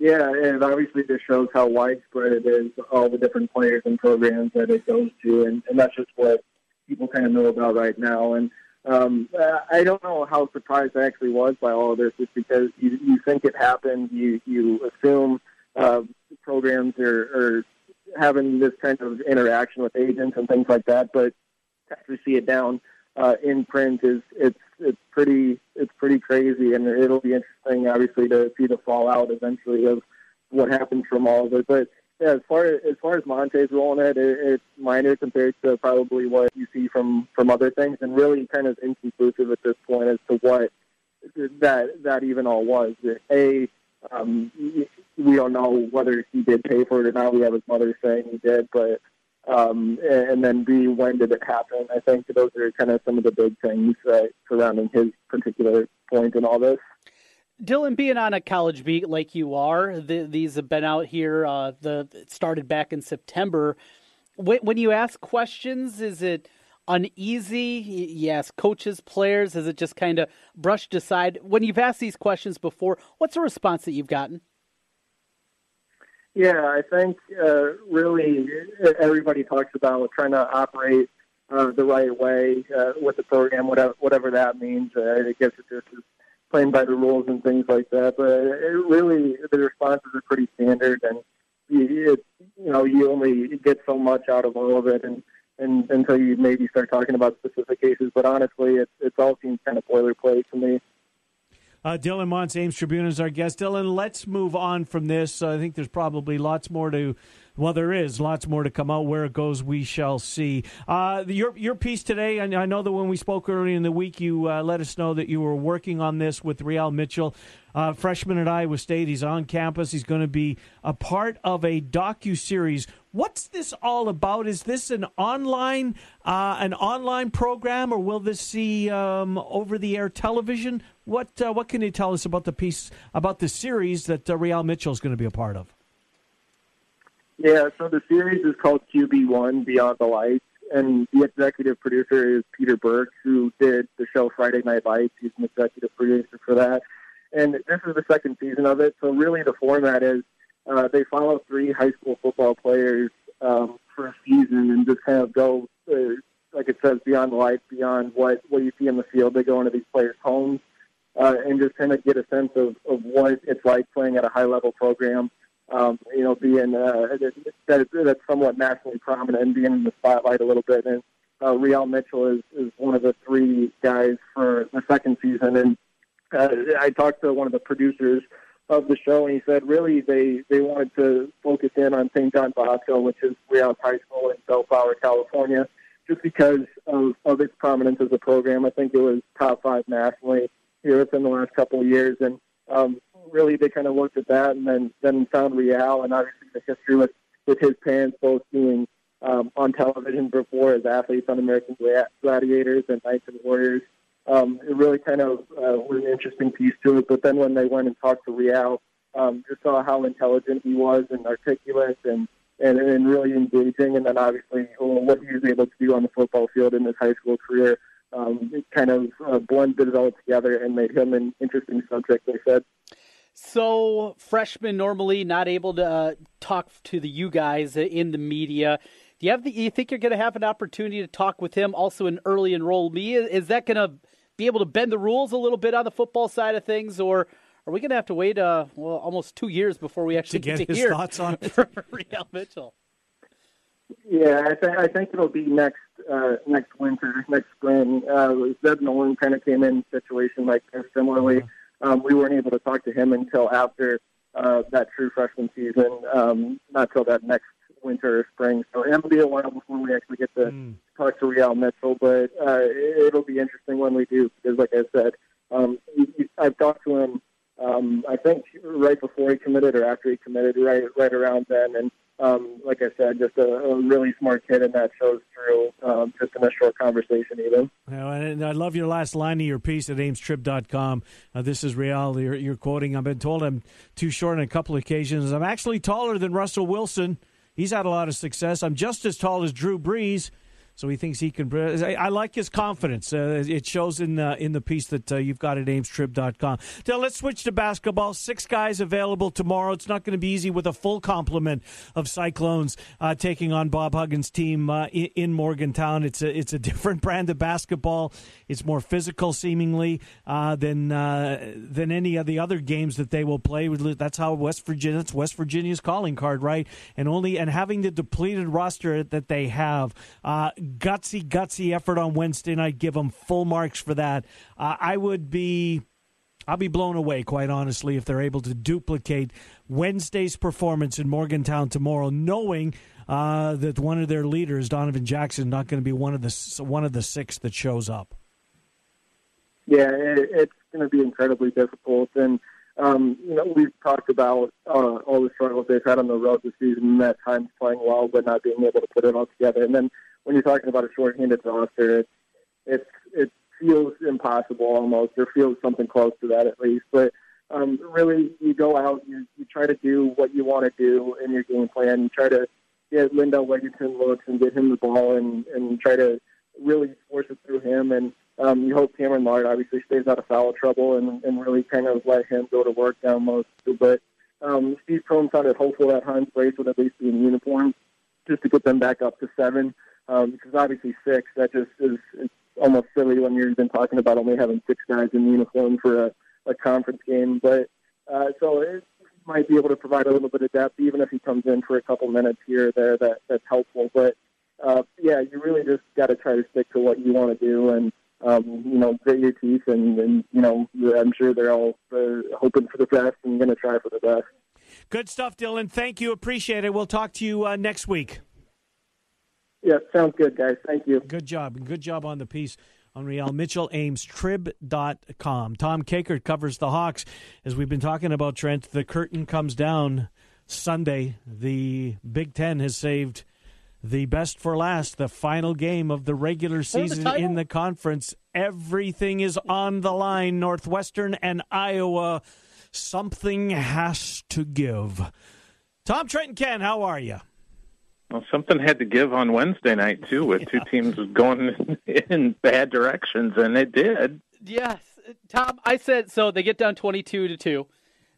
Yeah, and obviously this shows how widespread it is, all the different players and programs that it goes to, and that's just what people kind of know about right now. And I don't know how surprised I actually was by all of this, just because you think it happened, you assume programs are having this kind of interaction with agents and things like that, but to actually see it down in print is pretty crazy, and it'll be interesting, obviously, to see the fallout eventually of what happens from all of it. But yeah, as far as Monte's role in it, it's minor compared to probably what you see from other things, and really kind of inconclusive at this point as to what that even all was. We don't know whether he did pay for it or not. We have his mother saying he did, but. And then B, when did it happen? I think those are kind of some of the big things surrounding his particular point in all this. Dylan, being on a college beat like you are, these have been out here, it started back in September. When you ask questions, is it uneasy? You ask coaches, players, is it just kind of brushed aside? When you've asked these questions before, what's the response that you've gotten? Yeah, I think really everybody talks about trying to operate the right way with the program, whatever that means. I guess it's just playing by the rules and things like that. But it really, the responses are pretty standard, and it, you know, you only get so much out of all of it, and until you maybe start talking about specific cases. But honestly, it all seems kind of boilerplate to me. Dylan Montz, Ames Tribune, is our guest. Dylan, let's move on from this. I think there's probably lots more to, well, there is lots more to come out. Where it goes, we shall see. Your piece today, I know that when we spoke earlier in the week, you let us know that you were working on this with Real Mitchell, freshman at Iowa State. He's on campus. He's going to be a part of a docuseries. What's this all about? Is this an online program, or will this see over-the-air television? What can you tell us about the piece, about the series that Real Mitchell is going to be a part of? Yeah, so the series is called QB1, Beyond the Lights, and the executive producer is Peter Burke, who did the show Friday Night Lights. He's an executive producer for that. And this is the second season of it, so really the format is they follow three high school football players for a season and just kind of go, like it says, beyond the lights, beyond what you see on the field. They go into these players' homes and just kind of get a sense of what it's like playing at a high-level program, being that's somewhat nationally prominent and being in the spotlight a little bit. And Real Mitchell is one of the three guys for the second season. And I talked to one of the producers of the show, and he said really they wanted to focus in on St. John Bosco, which is Real's high school in Bellflower, California, just because of its prominence as a program. I think it was top 5 nationally here within the last couple of years, and really they kind of looked at that and then found Real, and obviously the history with his parents both being on television before as athletes on American Gladiators and Knights and Warriors. It really kind of was an interesting piece to it. But then when they went and talked to Real, just saw how intelligent he was and articulate and really engaging. And then obviously what he was able to do on the football field in his high school career, it kind of blended it all together and made him an interesting subject, they said. So freshmen normally not able to talk to you guys in the media. You think you're going to have an opportunity to talk with him also in early enrollee? Is that going to be able to bend the rules a little bit on the football side of things, or are we going to have to wait almost 2 years before we actually get to hear his thoughts on it from Real Mitchell? Yeah, I think it'll be next spring. Zeb Nolan kind of came in a situation like this similarly. We weren't able to talk to him until after that true freshman season, not till that next winter or spring. So it'll be a while before we actually get to talk to Real Mitchell, but it'll be interesting when we do, because like I said, I've talked to him I think right before he committed or after he committed, right around then, and like I said, just a really smart kid, and that shows through just in a short conversation even. Yeah, and I love your last line of your piece at amestrib.com. This is Real, you're quoting, "I've been told I'm too short on a couple of occasions. I'm actually taller than Russell Wilson. He's had a lot of success. I'm just as tall as Drew Brees," so he thinks he can. I like his confidence. It shows in the piece that you've got at AmesTrib.com. Now let's switch to basketball. 6 guys available tomorrow. It's not going to be easy with a full complement of Cyclones taking on Bob Huggins' team in Morgantown. It's a different brand of basketball. It's more physical, seemingly, than any of the other games that they will play. That's how that's West Virginia's calling card, right? And having the depleted roster that they have. Gutsy effort on Wednesday night. Give them full marks for that. I'll be blown away, quite honestly, if they're able to duplicate Wednesday's performance in Morgantown tomorrow, knowing that one of their leaders, Donovan Jackson, not going to be one of the 6 that shows up. Yeah, it's going to be incredibly difficult, and we've talked about all the struggles they've had on the road this season, and at times playing well but not being able to put it all together, and then. When you're talking about a shorthanded roster, it feels impossible almost, or feels something close to that at least. But really, you go out, you try to do what you want to do in your game plan. You try to get Lindell Wigginton looks and get him the ball, and try to really force it through him. And you hope Cameron Lard obviously stays out of foul trouble and really kind of let him go to work down most. But Steve Cohen sounded hopeful that Hans Brace would at least be in uniform just to get them back up to 7. Because obviously 6, that just is almost silly when you've been talking about only having 6 guys in uniform for a conference game. But so might be able to provide a little bit of depth, even if he comes in for a couple minutes here or there. That's helpful. But, yeah, you really just got to try to stick to what you want to do and, grit your teeth. And I'm sure they're all hoping for the best and going to try for the best. Good stuff, Dylan. Thank you. Appreciate it. We'll talk to you next week. Yeah, sounds good, guys. Thank you. Good job. Good job on the piece on Real Mitchell, AmesTrib.com. Tom Kakert covers the Hawks. As we've been talking about, Trent, the curtain comes down Sunday. The Big Ten has saved the best for last, the final game of the regular season in the conference. Everything is on the line. Northwestern and Iowa, something has to give. Tom, Trent, and Ken, how are you? Well, something had to give on Wednesday night, too, with two teams going in bad directions, and it did. Yes. Tom, I said, so they get down 22-2.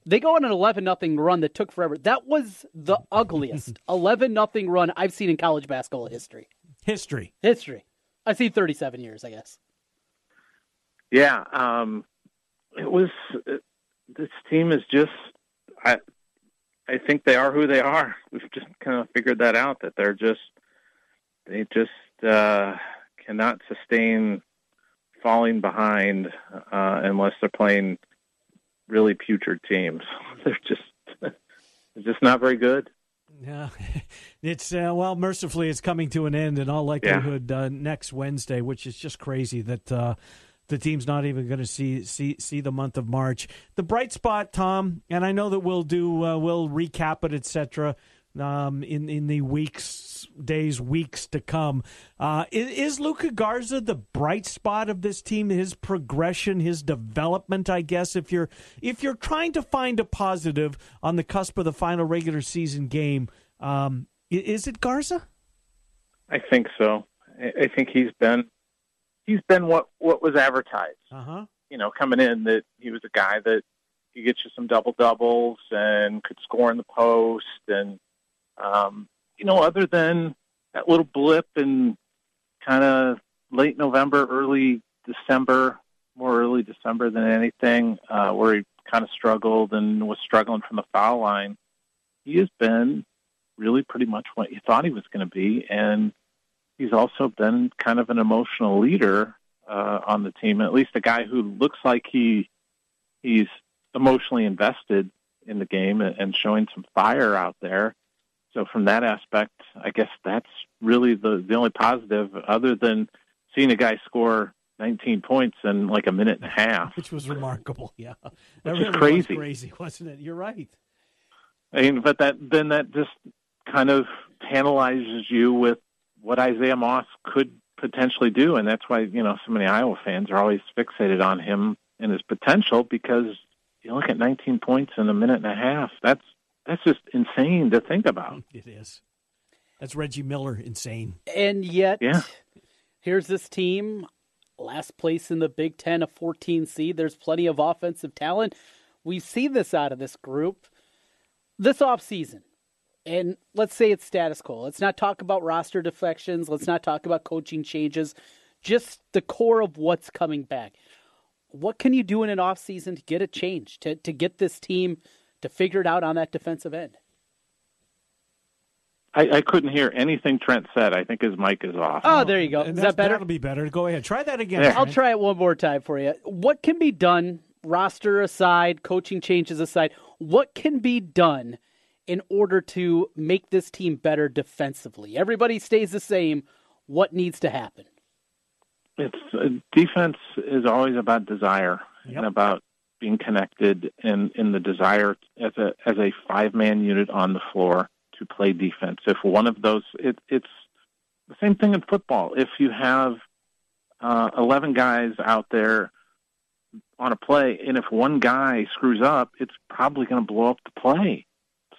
They go on an 11-0 run that took forever. That was the ugliest 11-0 run I've seen in college basketball history. I've seen 37 years, I guess. Yeah. It was – this team is just – I think they are who they are. We've just kind of figured that out, that they just cannot sustain falling behind unless they're playing really putrid teams. They're just not very good. Yeah, it's well, mercifully, it's coming to an end in all likelihood next Wednesday, which is just crazy that the team's not even going to see the month of March. The bright spot, Tom, and I know that we'll recap it, etc. In the weeks to come. Is Luka Garza the bright spot of this team? His progression, his development, I guess. If you're trying to find a positive on the cusp of the final regular season game, is it Garza? I think so. I think he's been what was advertised, coming in, that he was a guy that could get you some double-doubles and could score in the post. And, other than that little blip in kind of late November, early December than anything, where he kind of struggled and was struggling from the foul line, he has been really pretty much what you thought he was going to be. And he's also been kind of an emotional leader on the team, at least a guy who looks like he's emotionally invested in the game and showing some fire out there. So from that aspect, I guess that's really the only positive, other than seeing a guy score 19 points in like a minute and a half. Which was remarkable, yeah. That really crazy. Was crazy, wasn't it? You're right. I mean, but that just kind of tantalizes you with what Isaiah Moss could potentially do. And that's why, so many Iowa fans are always fixated on him and his potential, because you look at 19 points in a minute and a half. That's just insane to think about. It is. That's Reggie Miller insane. And yet, Here's this team, last place in the Big Ten, a 14 seed. There's plenty of offensive talent. We've seen this out of this group this offseason. And let's say it's status quo. Let's not talk about roster defections. Let's not talk about coaching changes. Just the core of what's coming back. What can you do in an offseason to get a change, to get this team to figure it out on that defensive end? I couldn't hear anything Trent said. I think his mic is off. Oh, there you go. Is that better? That'll be better. Go ahead. Try that again. I'll try it one more time for you. What can be done, roster aside, coaching changes aside, what can be done in order to make this team better defensively? Everybody stays the same. What needs to happen? It's defense is always about desire and about being connected in the desire as a five-man unit on the floor to play defense. If one of those, it's the same thing in football. If you have 11 guys out there on a play, and if one guy screws up, it's probably going to blow up the play.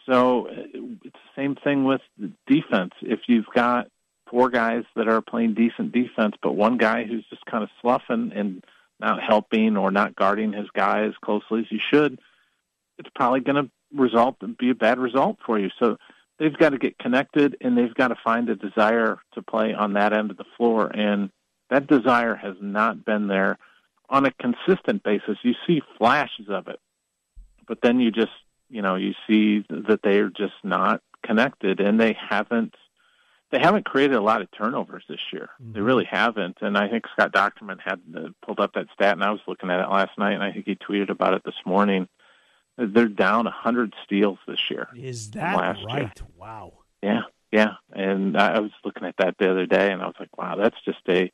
So it's the same thing with defense. If you've got four guys that are playing decent defense, but one guy who's just kind of sloughing and not helping or not guarding his guy as closely as he should, it's probably going to be a bad result for you. So they've got to get connected, and they've got to find a desire to play on that end of the floor. And that desire has not been there on a consistent basis. You see flashes of it, but then you just you know, you see that they are just not connected, and they haven't created a lot of turnovers this year. Mm-hmm. They really haven't. And I think Scott Docterman had pulled up that stat, and I was looking at it last night, and I think he tweeted about it this morning. They're down 100 steals this year. Is that right? Year. Wow. Yeah. And I was looking at that the other day, and I was like, wow, that's just a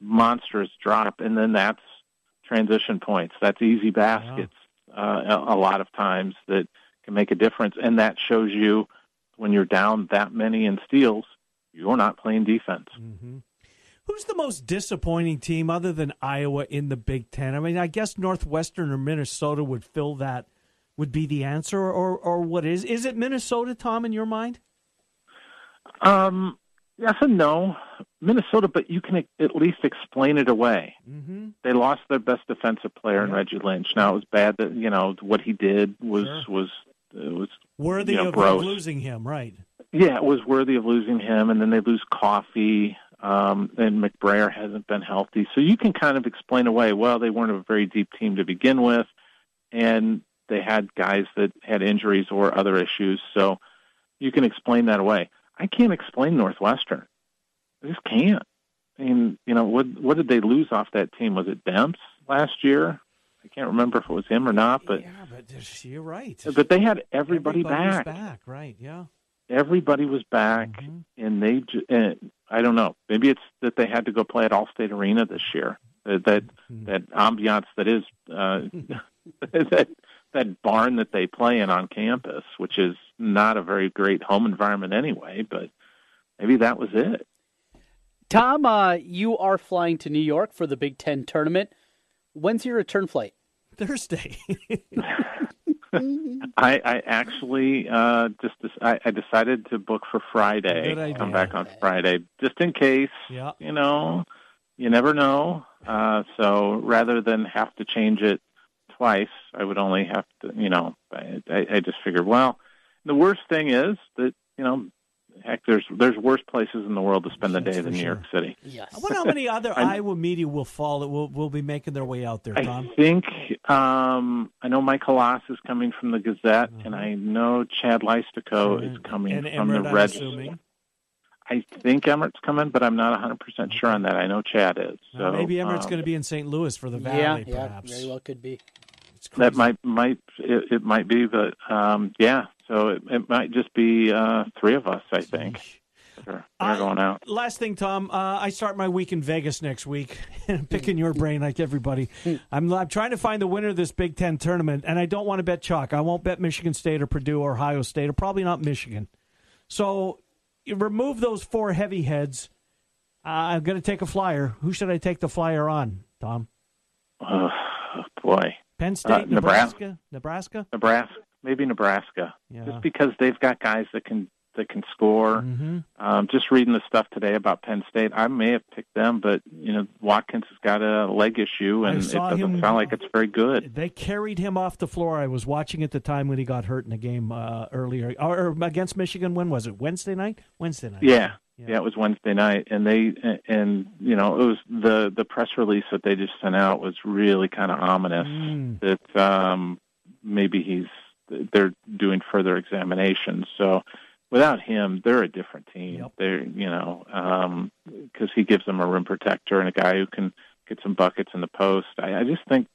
monstrous drop. And then that's transition points. That's easy baskets a lot of times that can make a difference. And that shows you when you're down that many in steals, you're not playing defense. Mm-hmm. Who's the most disappointing team other than Iowa in the Big Ten? I mean, I guess Northwestern or Minnesota would fill that, would be the answer, or what is? Is it Minnesota, Tom, in your mind? Yes and no. Minnesota, but you can at least explain it away. Mm-hmm. They lost their best defensive player in Reggie Lynch. Now, it was bad that, you know, what he did was worthy of losing him, right? Yeah, it was worthy of losing him, and then they lose Coffee. And McBrayer hasn't been healthy. So you can kind of explain away, well, they weren't a very deep team to begin with, and they had guys that had injuries or other issues. So you can explain that away. I can't explain Northwestern. I just can't. I mean, you know, what did they lose off that team? Was it Demps last year? I can't remember if it was him or not. But yeah, but you're right. But they had everybody back. Right, yeah. Everybody was back, mm-hmm. and I don't know. Maybe it's that they had to go play at Allstate Arena this year. That ambiance that is that barn that they play in on campus, which is not a very great home environment anyway. But maybe that was it. Tom, you are flying to New York for the Big Ten tournament. When's your return flight? Thursday. I actually I decided to book for Friday. Good idea. Come back on Friday, just in case. Yeah. You know, you never know. So rather than have to change it twice, I would only have to. You know, I just figured. Well, the worst thing is that, you know, heck, there's worse places in the world to spend the day than New York City. Yes. I wonder how many other Iowa media will be making their way out there, Tom. I think I know Mike Halas is coming from the Gazette, and I know Chad Lystico is coming from Emmerich, the Register. I think Emmert's coming, but I'm not 100% sure on that. I know Chad is. So maybe Emmert's going to be in St. Louis for the Valley, perhaps. Yeah, very well could be. That might be, but yeah. So it might just be three of us, I think. Sure. We're going out. Last thing, Tom. I start my week in Vegas next week. Picking your brain like everybody. I'm trying to find the winner of this Big Ten tournament, and I don't want to bet chalk. I won't bet Michigan State or Purdue or Ohio State, or probably not Michigan. So you remove those four heavy heads. I'm going to take a flyer. Who should I take the flyer on, Tom? Oh, boy. Penn State, Nebraska? Maybe Nebraska, just because they've got guys that can score. Mm-hmm. Just reading the stuff today about Penn State, I may have picked them, but you know Watkins has got a leg issue, and it doesn't sound like it's very good. They carried him off the floor. I was watching at the time when he got hurt in the game earlier, or against Michigan. When was it? Wednesday night. Yeah, it was Wednesday night, and you know it was the press release that they just sent out was really kind of ominous. That maybe they're doing further examinations. So without him, they're a different team. Yep. They're, you know, because he gives them a rim protector and a guy who can get some buckets in the post. I just think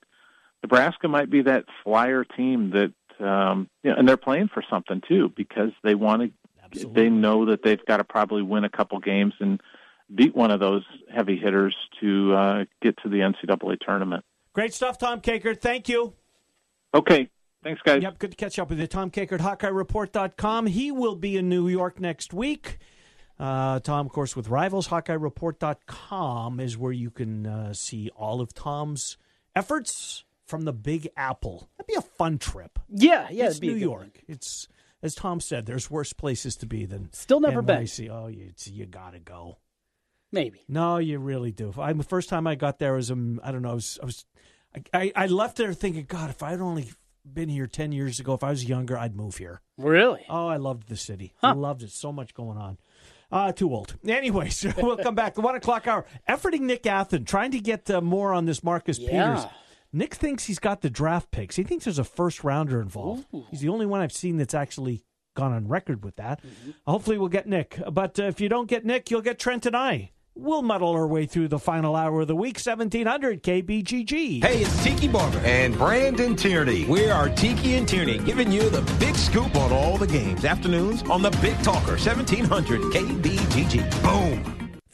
Nebraska might be that flyer team that, you know, and they're playing for something too, because they want to, Absolutely. They know that they've got to probably win a couple games and beat one of those heavy hitters to get to the NCAA tournament. Great stuff, Tom Kakert. Thank you. Okay. Thanks, guys. Yep, good to catch up with you. Tom Kakert, HawkeyeReport.com. He will be in New York next week. Tom, of course, with Rivals. HawkeyeReport.com is where you can see all of Tom's efforts from the Big Apple. That'd be a fun trip. Yeah. It's New York. It's, as Tom said, there's worse places to be than still never NYC. Been. Oh, you got to go. Maybe. No, you really do. The first time I got there was, I left there thinking, God, if I had only been here 10 years ago. If I was younger, I'd move here. Really? Oh, I loved the city. I loved it. So much going on. Too old. Anyways, we'll come back. The 1 o'clock hour. Efforting Nick Athen, trying to get more on this Marcus Peters Nick thinks he's got the draft picks. He thinks there's a first-rounder involved. Ooh. He's the only one I've seen that's actually gone on record with that. Mm-hmm. Hopefully we'll get Nick. But if you don't get Nick, you'll get Trent and I. We'll muddle our way through the final hour of the week, 1700 KBGG. Hey, it's Tiki Barber and Brandon Tierney. We are Tiki and Tierney, giving you the big scoop on all the games. Afternoons on the Big Talker, 1700 KBGG. Boom. If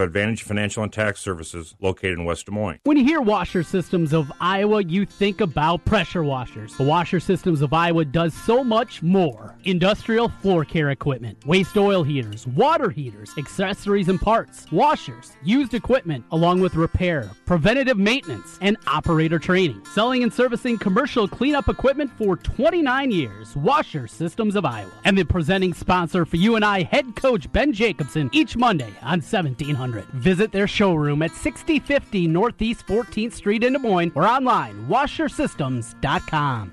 Advantage Financial and Tax Services, located in West Des Moines. When you hear Washer Systems of Iowa, you think about pressure washers. The Washer Systems of Iowa does so much more. Industrial floor care equipment, waste oil heaters, water heaters, accessories and parts, washers, used equipment, along with repair, preventative maintenance, and operator training. Selling and servicing commercial cleanup equipment for 29 years, Washer Systems of Iowa. And the presenting sponsor for you and I, head coach Ben Jacobson, each Monday on 1700. Visit their showroom at 6050 Northeast 14th Street in Des Moines or online, washersystems.com.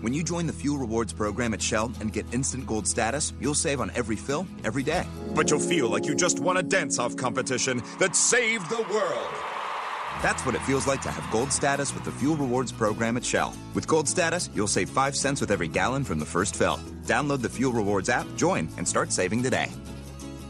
When you join the Fuel Rewards program at Shell and get instant gold status, you'll save on every fill, every day. But you'll feel like you just won a dance-off competition that saved the world. That's what it feels like to have gold status with the Fuel Rewards program at Shell. With gold status, you'll save 5 cents with every gallon from the first fill. Download the Fuel Rewards app, join, and start saving today.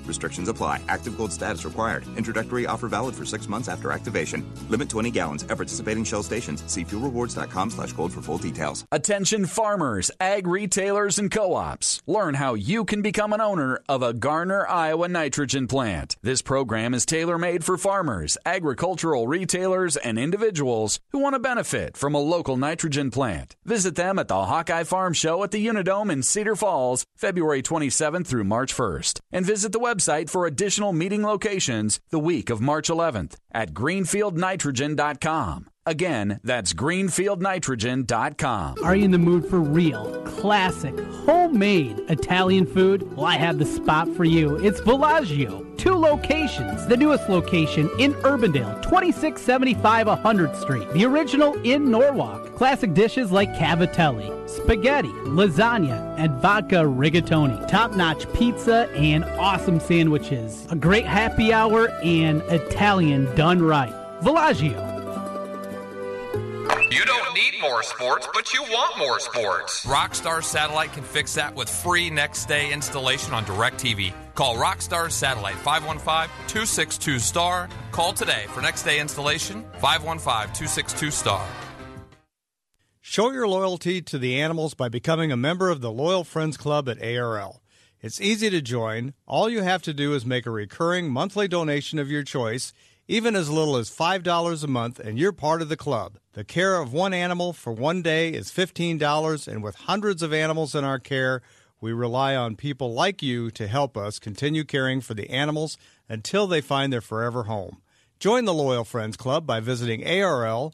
Restrictions apply. Active gold status required. Introductory offer valid for 6 months after activation. Limit 20 gallons at participating Shell stations. See fuelrewards.com/gold for full details. Attention farmers, ag retailers, and co-ops. Learn how you can become an owner of a Garner, Iowa nitrogen plant. This program is tailor-made for farmers, agricultural retailers, and individuals who want to benefit from a local nitrogen plant. Visit them at the Hawkeye Farm Show at the Unidome in Cedar Falls, February 27th through March 1st. And visit the website for additional meeting locations the week of March 11th at greenfieldnitrogen.com. Again, that's greenfieldnitrogen.com. Are you in the mood for real, classic, homemade Italian food? Well, I have the spot for you. It's Villaggio. 2 locations. The newest location in Urbandale, 2675 100th Street. The original in Norwalk. Classic dishes like cavatelli, spaghetti, lasagna, and vodka rigatoni. Top-notch pizza and awesome sandwiches. A great happy hour and Italian done right. Villaggio. You don't need more sports, but you want more sports. Rockstar Satellite can fix that with free next-day installation on DirecTV. Call Rockstar Satellite, 515-262-STAR. Call today for next-day installation, 515-262-STAR. Show your loyalty to the animals by becoming a member of the Loyal Friends Club at ARL. It's easy to join. All you have to do is make a recurring monthly donation of your choice, even as little as $5 a month, and you're part of the club. The care of one animal for one day is $15, and with hundreds of animals in our care, we rely on people like you to help us continue caring for the animals until they find their forever home. Join the Loyal Friends Club by visiting arl-iowa.com.